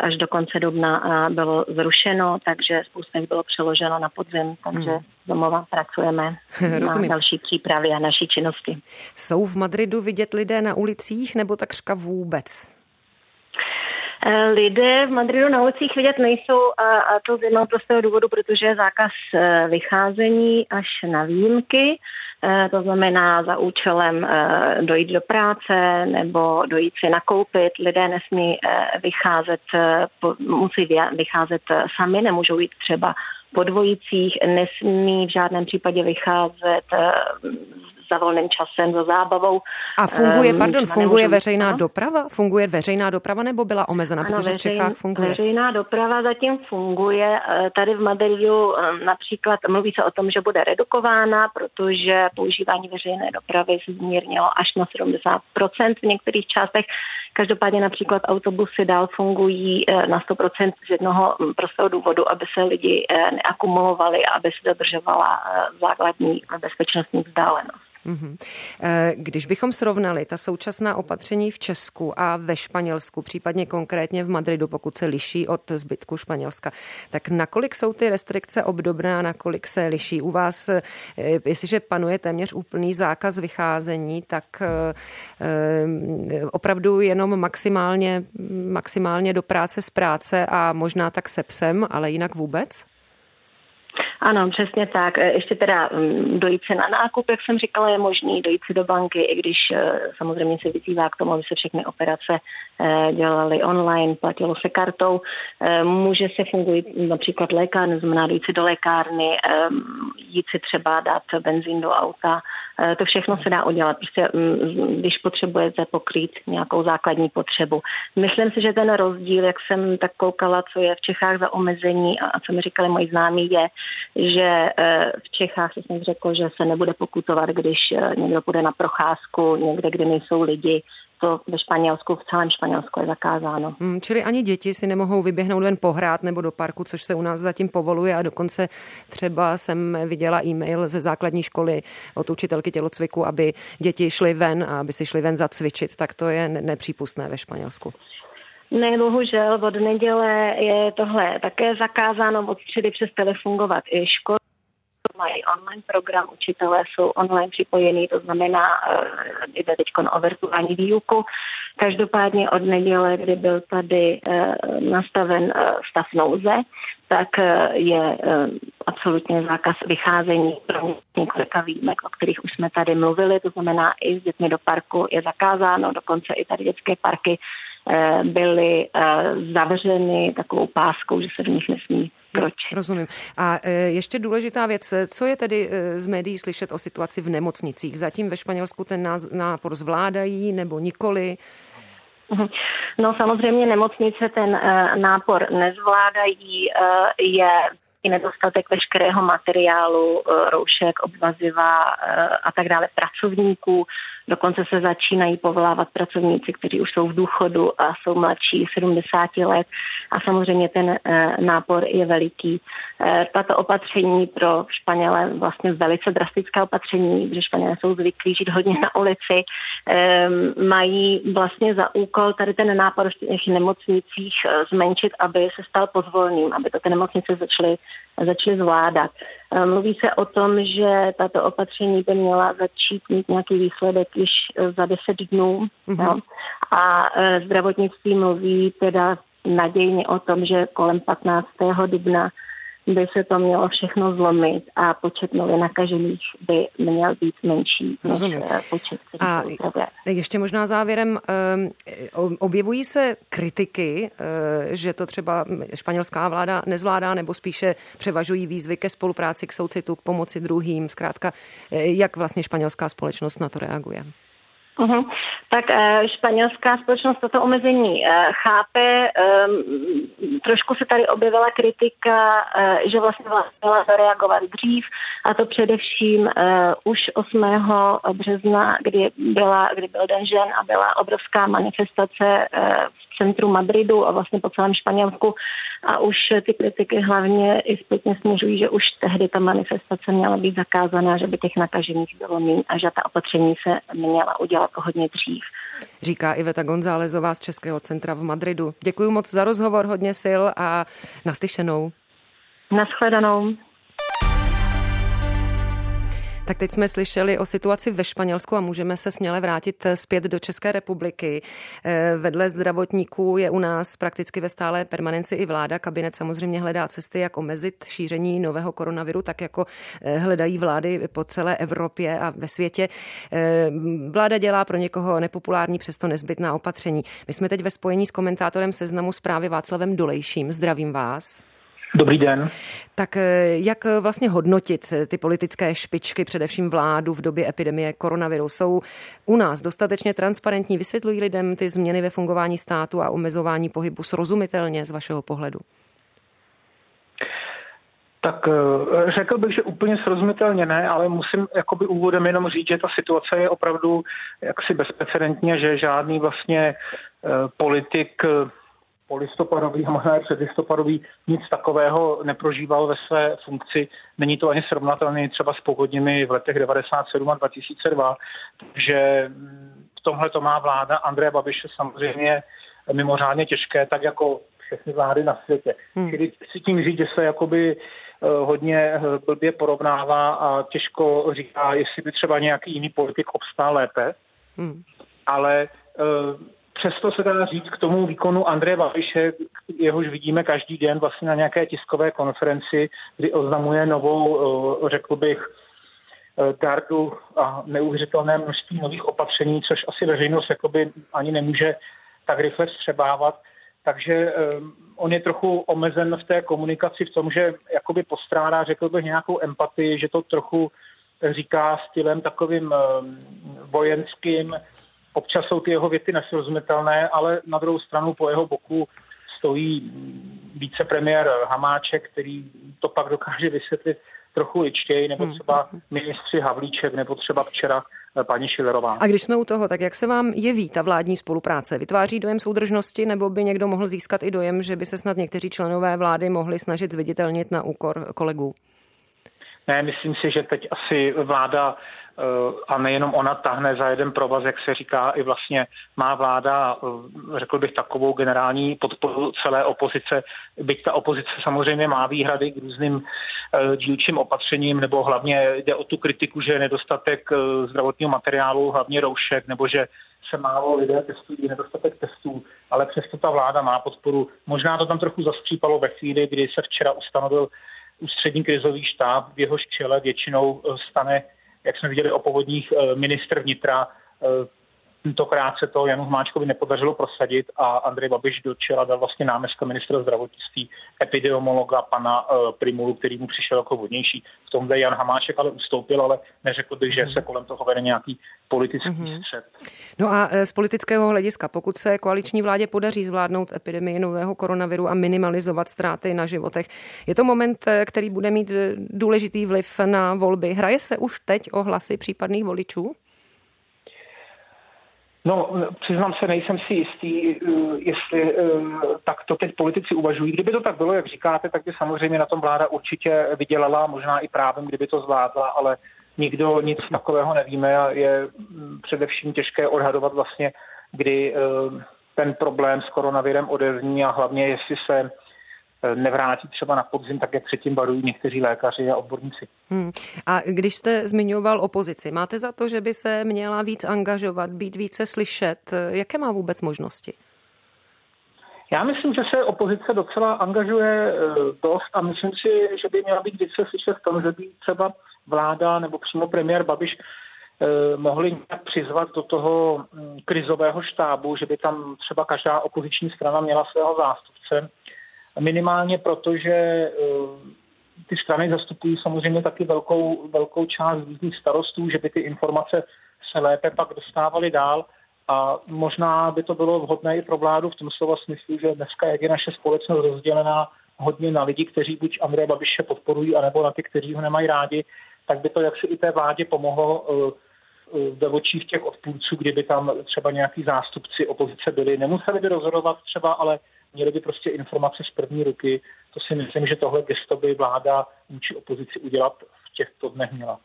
až do konce dubna bylo zrušeno, takže spousta bylo přeloženo na podzim, takže domova pracujeme na další přípravy a naší činnosti. Jsou v Madridu vidět lidé na ulicích nebo takřka vůbec? Lidé v Madridu na ulicích vidět nejsou a to z jednoho prostého důvodu, protože je zákaz vycházení až na výjimky. To znamená za účelem dojít do práce nebo dojít si nakoupit. Lidé nesmí vycházet, musí vycházet sami, nemůžou jít třeba po dvojicích, nesmí v žádném případě vycházet za volným časem, za zábavou. A funguje veřejná doprava? Funguje veřejná doprava, nebo byla omezena, protože v Čechách funguje? Veřejná doprava zatím funguje. Tady v Madridu například mluví se o tom, že bude redukována, protože používání veřejné dopravy se zmírnilo až na 70% v některých částech. Každopádně například autobusy dál fungují na 100% z jednoho prostého důvodu, aby se lidi neakumulovali a aby se dodržovala základní bezpečnostní vzdálenost. Když bychom srovnali ta současná opatření v Česku a ve Španělsku, případně konkrétně v Madridu, pokud se liší od zbytku Španělska, tak nakolik jsou ty restrikce obdobné a nakolik se liší? U vás, jestliže panuje téměř úplný zákaz vycházení, tak opravdu jenom maximálně do práce z práce a možná tak se psem, ale jinak vůbec? Ano, přesně tak. Ještě teda dojít se na nákup, jak jsem říkala, je možný, dojít si do banky, i když samozřejmě se vyzývá k tomu, aby se všechny operace dělaly online, platilo se kartou. Může se fungovat například lékárny, znamená dojít si do lékárny, jít si třeba dát benzín do auta. To všechno se dá udělat, prostě když potřebujete pokrýt nějakou základní potřebu. Myslím si, že ten rozdíl, jak jsem tak koukala, co je v Čechách za omezení a co mi říkali moji známí, je, že v Čechách jsem řekl, že se nebude pokutovat, když někdo půjde na procházku někde, kde nejsou lidi. To ve Španělsku, v celém Španělsku je zakázáno. Čili ani děti si nemohou vyběhnout ven pohrát nebo do parku, což se u nás zatím povoluje, a dokonce třeba jsem viděla e-mail ze základní školy od učitelky tělocviku, aby děti šly ven a aby si šly ven zacvičit, tak to je nepřípustné ve Španělsku. Ne, bohužel, od neděle je tohle také zakázáno, od středy přestaly fungovat i školy. Mají online program, učitelé jsou online připojení, to znamená, jde teď o virtuální výuku. Každopádně od neděle, kdy byl tady nastaven stav nouze, tak je absolutně zákaz vycházení pro několika výjimek, o kterých už jsme tady mluvili, to znamená i s dětmi do parku je zakázáno, dokonce i tady dětské parky byly zavřeny takovou páskou, že se v nich nesmí kročit. Rozumím. A ještě důležitá věc, co je tedy z médií slyšet o situaci v nemocnicích? Zatím ve Španělsku ten nápor zvládají, nebo nikoli? No samozřejmě nemocnice ten nápor nezvládají, je i nedostatek veškerého materiálu, roušek, obvaziva a tak dále, pracovníků. Dokonce se začínají povolávat pracovníci, kteří už jsou v důchodu a jsou mladší 70 let a samozřejmě ten nápor je veliký. Tato opatření pro Španěle, vlastně velice drastická opatření, protože Španěle jsou zvyklí žít hodně na ulici, mají vlastně za úkol tady ten nápor v těch nemocnicích zmenšit, aby se stal pozvolným, aby to ty nemocnice začaly zvládat. Mluví se o tom, že tato opatření by měla začít mít nějaký výsledek již za 10 dnů. No. A zdravotnictví mluví teda nadějně o tom, že kolem 15. dubna by se to mělo všechno zlomit a počet nově nakažených by měl být menší než počet, který se upravuje. Ještě možná závěrem, objevují se kritiky, že to třeba španělská vláda nezvládá, nebo spíše převažují výzvy ke spolupráci, k soucitu, k pomoci druhým. Zkrátka, jak vlastně španělská společnost na to reaguje? Tak španělská společnost toto omezení chápe. Trošku se tady objevila kritika, že vlastně měla zareagovat dřív, a to především už 8. března, kdy byl Den žen a byla obrovská manifestace v centru Madridu a vlastně po celém Španělsku. A už ty kritiky hlavně i zpětně směřují, že už tehdy ta manifestace měla být zakázaná, že by těch nakažených bylo méně a že ta opatření se měla udělat hodně dřív. Říká Iveta Gonzálezová z Českého centra v Madridu. Děkuji moc za rozhovor, hodně sil a naslyšenou. Nashledanou. Tak teď jsme slyšeli o situaci ve Španělsku a můžeme se směle vrátit zpět do České republiky. Vedle zdravotníků je u nás prakticky ve stálé permanenci i vláda. Kabinet samozřejmě hledá cesty, jak omezit šíření nového koronaviru, tak jako hledají vlády po celé Evropě a ve světě. Vláda dělá pro někoho nepopulární, přesto nezbytná opatření. My jsme teď ve spojení s komentátorem Seznamu zprávy Václavem Dolejším. Zdravím vás. Dobrý den. Tak jak vlastně hodnotit ty politické špičky, především vládu v době epidemie koronaviru? Jsou u nás dostatečně transparentní? Vysvětlují lidem ty změny ve fungování státu a omezování pohybu srozumitelně z vašeho pohledu? Tak řekl bych, že úplně srozumitelně ne, ale musím jakoby úvodem jenom říct, že ta situace je opravdu jaksi bezprecedentně, že žádný vlastně politik polistopadový a možná předlistopadový nic takového neprožíval ve své funkci. Není to ani srovnatelné třeba s povodněmi v letech 1997 a 2002, takže v tomhle to má vláda Andreje Babiše samozřejmě mimořádně těžké, tak jako všechny vlády na světě. Když si tím říct, že se jakoby hodně blbě porovnává a těžko říká, jestli by třeba nějaký jiný politik obstál lépe, ale přesto se dá říct k tomu výkonu Andreje Babiše, jehož vidíme každý den vlastně na nějaké tiskové konferenci, kdy oznamuje novou, řekl bych, gardu a neuvěřitelné množství nových opatření, což asi veřejnost jakoby ani nemůže tak rychle vstřebávat. Takže on je trochu omezen v té komunikaci v tom, že jakoby postrádá, řekl bych, nějakou empatii, že to trochu říká stylem takovým vojenským. Občas jsou ty jeho věty nesrozumitelné, ale na druhou stranu po jeho boku stojí vicepremiér Hamáček, který to pak dokáže vysvětlit trochu ličtěji, nebo třeba ministři Havlíček, nebo třeba včera paní Schillerová. A když jsme u toho, tak jak se vám jeví ta vládní spolupráce? Vytváří dojem soudržnosti, nebo by někdo mohl získat i dojem, že by se snad někteří členové vlády mohli snažit zviditelnit na úkor kolegů? Ne, myslím si, že teď asi vláda, a nejenom ona, tahne za jeden provaz, jak se říká, i vlastně má vláda, řekl bych, takovou generální podporu celé opozice, byť ta opozice samozřejmě má výhrady k různým dílčím opatřením, nebo hlavně jde o tu kritiku, že je nedostatek zdravotního materiálu, hlavně roušek, nebo že se málo lidé testují, nedostatek testů, ale přesto ta vláda má podporu. Možná to tam trochu zastřípalo ve chvíli, kdy se včera ustanovil Ústřední krizový štáb, v jehož čele většinou stane, jak jsme viděli o povodních, ministr vnitra. Tentokrát se to Janu Hamáčkovi nepodařilo prosadit a Andrej Babiš do čela dal vlastně náměstka ministra zdravotnictví, epidemiologa pana Prymulu, který mu přišel jako vhodnější. V tomhle Jan Hamáček ale ustoupil, ale neřekl bych, že se kolem toho vede nějaký politický střet. No a z politického hlediska, pokud se koaliční vládě podaří zvládnout epidemii nového koronaviru a minimalizovat ztráty na životech, je to moment, který bude mít důležitý vliv na volby. Hraje se už teď o hlasy případných voličů? No, přiznám se, nejsem si jistý, jestli tak to teď politici uvažují. Kdyby to tak bylo, jak říkáte, tak by samozřejmě na tom vláda určitě vydělala, možná i právem, kdyby to zvládla, ale nikdo nic takového nevíme a je především těžké odhadovat vlastně, kdy ten problém s koronavirem odezní a hlavně, jestli se nevrátí třeba na podzim, tak jak předtím varují někteří lékaři a odborníci. A když jste zmiňoval opozici, máte za to, že by se měla víc angažovat, být více slyšet? Jaké má vůbec možnosti? Já myslím, že se opozice docela angažuje dost a myslím si, že by měla být více slyšet v tom, že by třeba vláda nebo přímo premiér Babiš mohli nějak přizvat do toho krizového štábu, že by tam třeba každá opoziční strana měla svého zástupce. Minimálně proto, že ty strany zastupují samozřejmě taky velkou část různých starostů, že by ty informace se lépe pak dostávaly dál a možná by to bylo vhodné i pro vládu v tom slova smyslu, že dneska jak je naše společnost rozdělená hodně na lidi, kteří buď Andreje Babiše podporují, anebo na ty, kteří ho nemají rádi, tak by to jaksi i té vládě pomohlo ve očích těch odpůrců, kdyby tam třeba nějaký zástupci opozice byli. Nemuseli by rozhodovat třeba, ale měli by prostě informace z první ruky. To si myslím, že tohle gesto by vláda vůči opozici udělat v těchto dnech měla.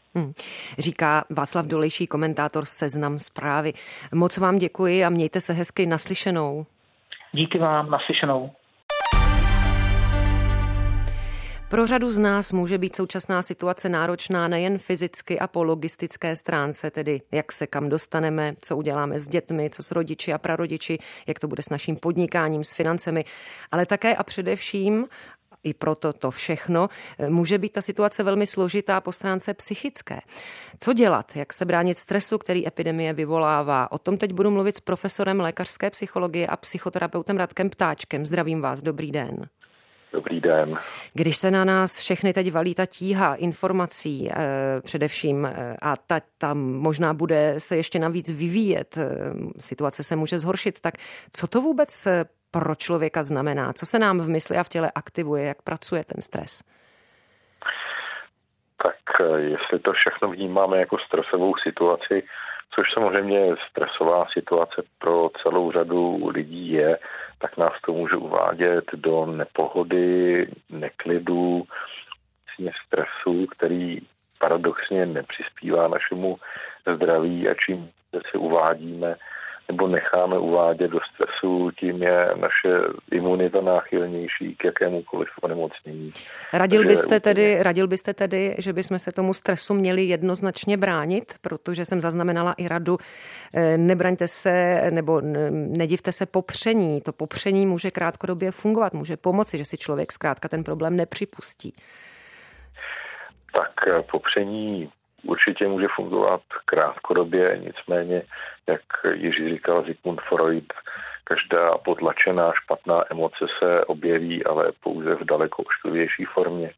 Říká Václav Dolejší, komentátor Seznam Zprávy. Moc vám děkuji a mějte se hezky, naslyšenou. Díky vám, naslyšenou. Pro řadu z nás může být současná situace náročná nejen fyzicky a po logistické stránce, tedy jak se kam dostaneme, co uděláme s dětmi, co s rodiči a prarodiči, jak to bude s naším podnikáním, s financemi, ale také a především, i proto to všechno, může být ta situace velmi složitá po stránce psychické. Co dělat, jak se bránit stresu, který epidemie vyvolává? O tom teď budu mluvit s profesorem lékařské psychologie a psychoterapeutem Radkem Ptáčkem. Zdravím vás, dobrý den. Dobrý den. Když se na nás všechny teď valí ta tíha informací především a tam možná bude se ještě navíc vyvíjet, situace se může zhoršit, tak co to vůbec pro člověka znamená? Co se nám v mysli a v těle aktivuje? Jak pracuje ten stres? Tak jestli to všechno vnímáme jako stresovou situaci, což samozřejmě stresová situace pro celou řadu lidí je, tak nás to může uvádět do nepohody, neklidu, stresu, který paradoxně nepřispívá našemu zdraví a čím se uvádíme nebo necháme uvádět do stresu, tím je naše imunita náchylnější k jakémukoliv onemocnění. Radil byste tedy, že bychom se tomu stresu měli jednoznačně bránit, protože jsem zaznamenala i radu, nebraňte se nebo nedivte se popření. To popření může krátkodobě fungovat, může pomoci, že si člověk zkrátka ten problém nepřipustí. Tak popření určitě může fungovat krátkodobě, nicméně, jak Jiří říkal Sigmund Freud, každá potlačená špatná emoce se objeví, ale pouze v daleko ošklivější formě.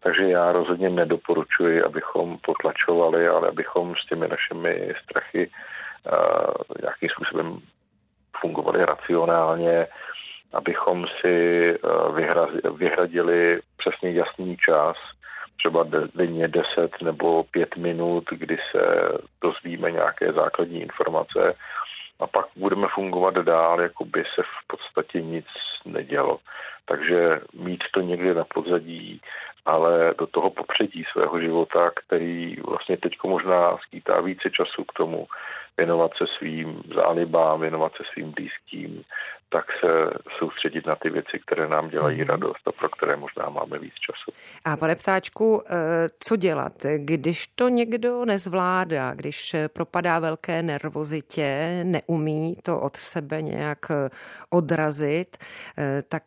Takže já rozhodně nedoporučuji, abychom potlačovali, ale abychom s těmi našimi strachy nějakým způsobem fungovali racionálně, abychom si vyhradili přesně jasný čas, třeba denně 10 nebo 5 minut, kdy se dozvíme nějaké základní informace a pak budeme fungovat dál, jako by se v podstatě nic nedělo. Takže mít to někde na pozadí, ale do toho popředí svého života, který vlastně teď možná skýtá více času k tomu, věnovat se svým zálibám, věnovat se svým blízkým, tak se soustředit na ty věci, které nám dělají radost a pro které možná máme víc času. A pane Ptáčku, co dělat, když to někdo nezvládá, když propadá velké nervozitě, neumí to od sebe nějak odrazit, tak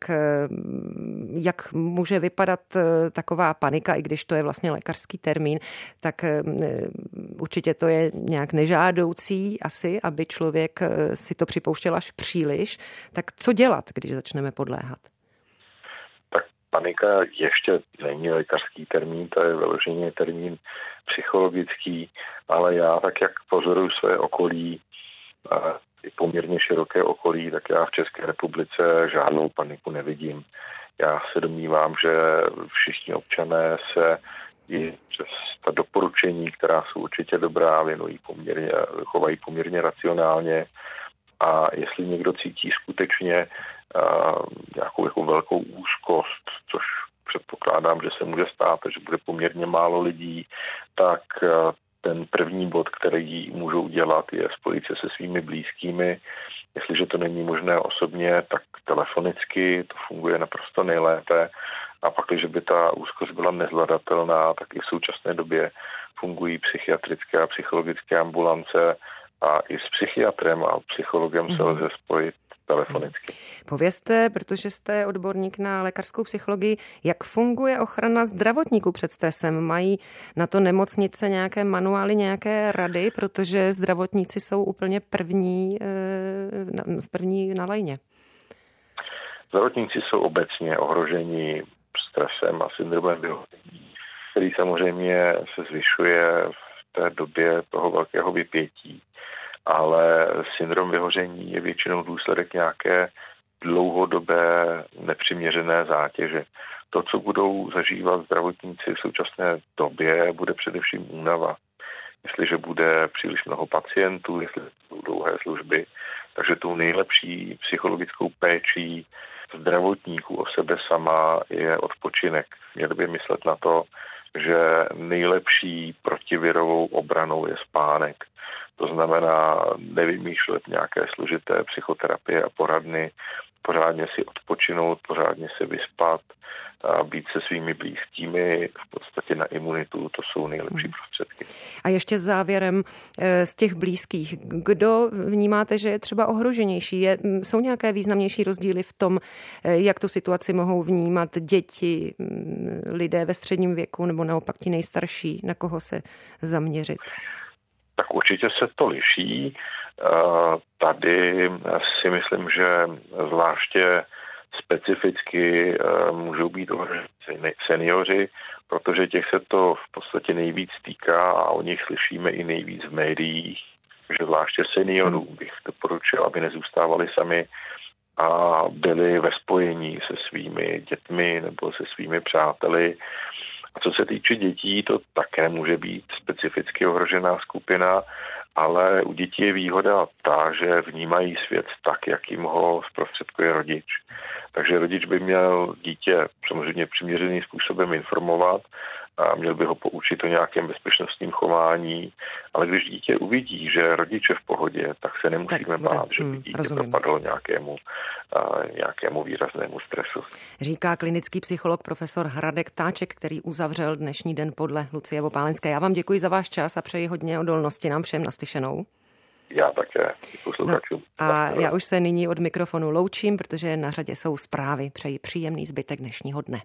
jak může vypadat taková panika, i když to je vlastně lékařský termín, tak určitě to je nějak nežádoucí, asi, aby člověk si to připouštěl až příliš. Tak co dělat, když začneme podléhat? Tak panika ještě není lékařský termín, to je vyloženě termín psychologický, ale já tak, jak pozoruju své okolí, poměrně široké okolí, tak já v České republice žádnou paniku nevidím. Já se domnívám, že všichni občané se i přes ta doporučení, která jsou určitě dobrá, chovají poměrně racionálně a jestli někdo cítí skutečně nějakou jako velkou úzkost, což předpokládám, že se může stát, že bude poměrně málo lidí, tak ten první bod, který můžou dělat, je spojit se svými blízkými. Jestliže to není možné osobně, tak telefonicky, to funguje naprosto nejlépe. A pak, když by ta úzkost byla nezvladatelná, tak i v současné době fungují psychiatrické a psychologické ambulance a i s psychiatrem a psychologem se lze spojit telefonicky. Povězte, protože jste odborník na lékařskou psychologii, jak funguje ochrana zdravotníků před stresem? Mají na to nemocnice nějaké manuály, nějaké rady, protože zdravotníci jsou úplně první na lajně? Zdravotníci jsou obecně ohroženi stresem a syndromem vyhoření, který samozřejmě se zvyšuje v té době toho velkého vypětí. Ale syndrom vyhoření je většinou důsledek nějaké dlouhodobé nepřiměřené zátěže. To, co budou zažívat zdravotníci v současné době, bude především únava. Jestliže bude příliš mnoho pacientů, jestli budou dlouhé služby. Takže tou nejlepší psychologickou péčí zdravotníků o sebe sama je odpočinek. Měli by myslet na to, že nejlepší protivirovou obranou je spánek. To znamená nevymýšlet nějaké složité psychoterapie a poradny, pořádně si odpočinout, pořádně se vyspat a být se svými blízkými v podstatě na imunitu, to jsou nejlepší prostředky. A ještě závěrem z těch blízkých, kdo vnímáte, že je třeba ohroženější? Jsou nějaké významnější rozdíly v tom, jak tu situaci mohou vnímat děti, lidé ve středním věku nebo naopak ti nejstarší, na koho se zaměřit? Tak určitě se to liší. Tady si myslím, že zvláště specificky můžou být ohroženi seniori, protože těch se to v podstatě nejvíc týká a o nich slyšíme i nejvíc v médiích, že zvláště seniorů bych doporučil, aby nezůstávali sami a byli ve spojení se svými dětmi nebo se svými přáteli. A co se týče dětí, to také může být specificky ohrožená skupina, ale u dětí je výhoda ta, že vnímají svět tak, jak jim ho zprostředkuje rodič. Takže rodič by měl dítě samozřejmě přiměřeným způsobem informovat a měl by ho poučit o nějakém bezpečnostním chování, ale když dítě uvidí, že rodič je v pohodě, tak se nemusíme bát, že by dítě propadlo nějakému výraznému stresu. Říká klinický psycholog profesor Radek Ptáček, který uzavřel dnešní den podle Lucie Vopálenské. Já vám děkuji za váš čas a přeji hodně odolnosti nám všem naslyšenou. Já také. A já už se nyní od mikrofonu loučím, protože na řadě jsou zprávy. Přeji příjemný zbytek dnešního dne.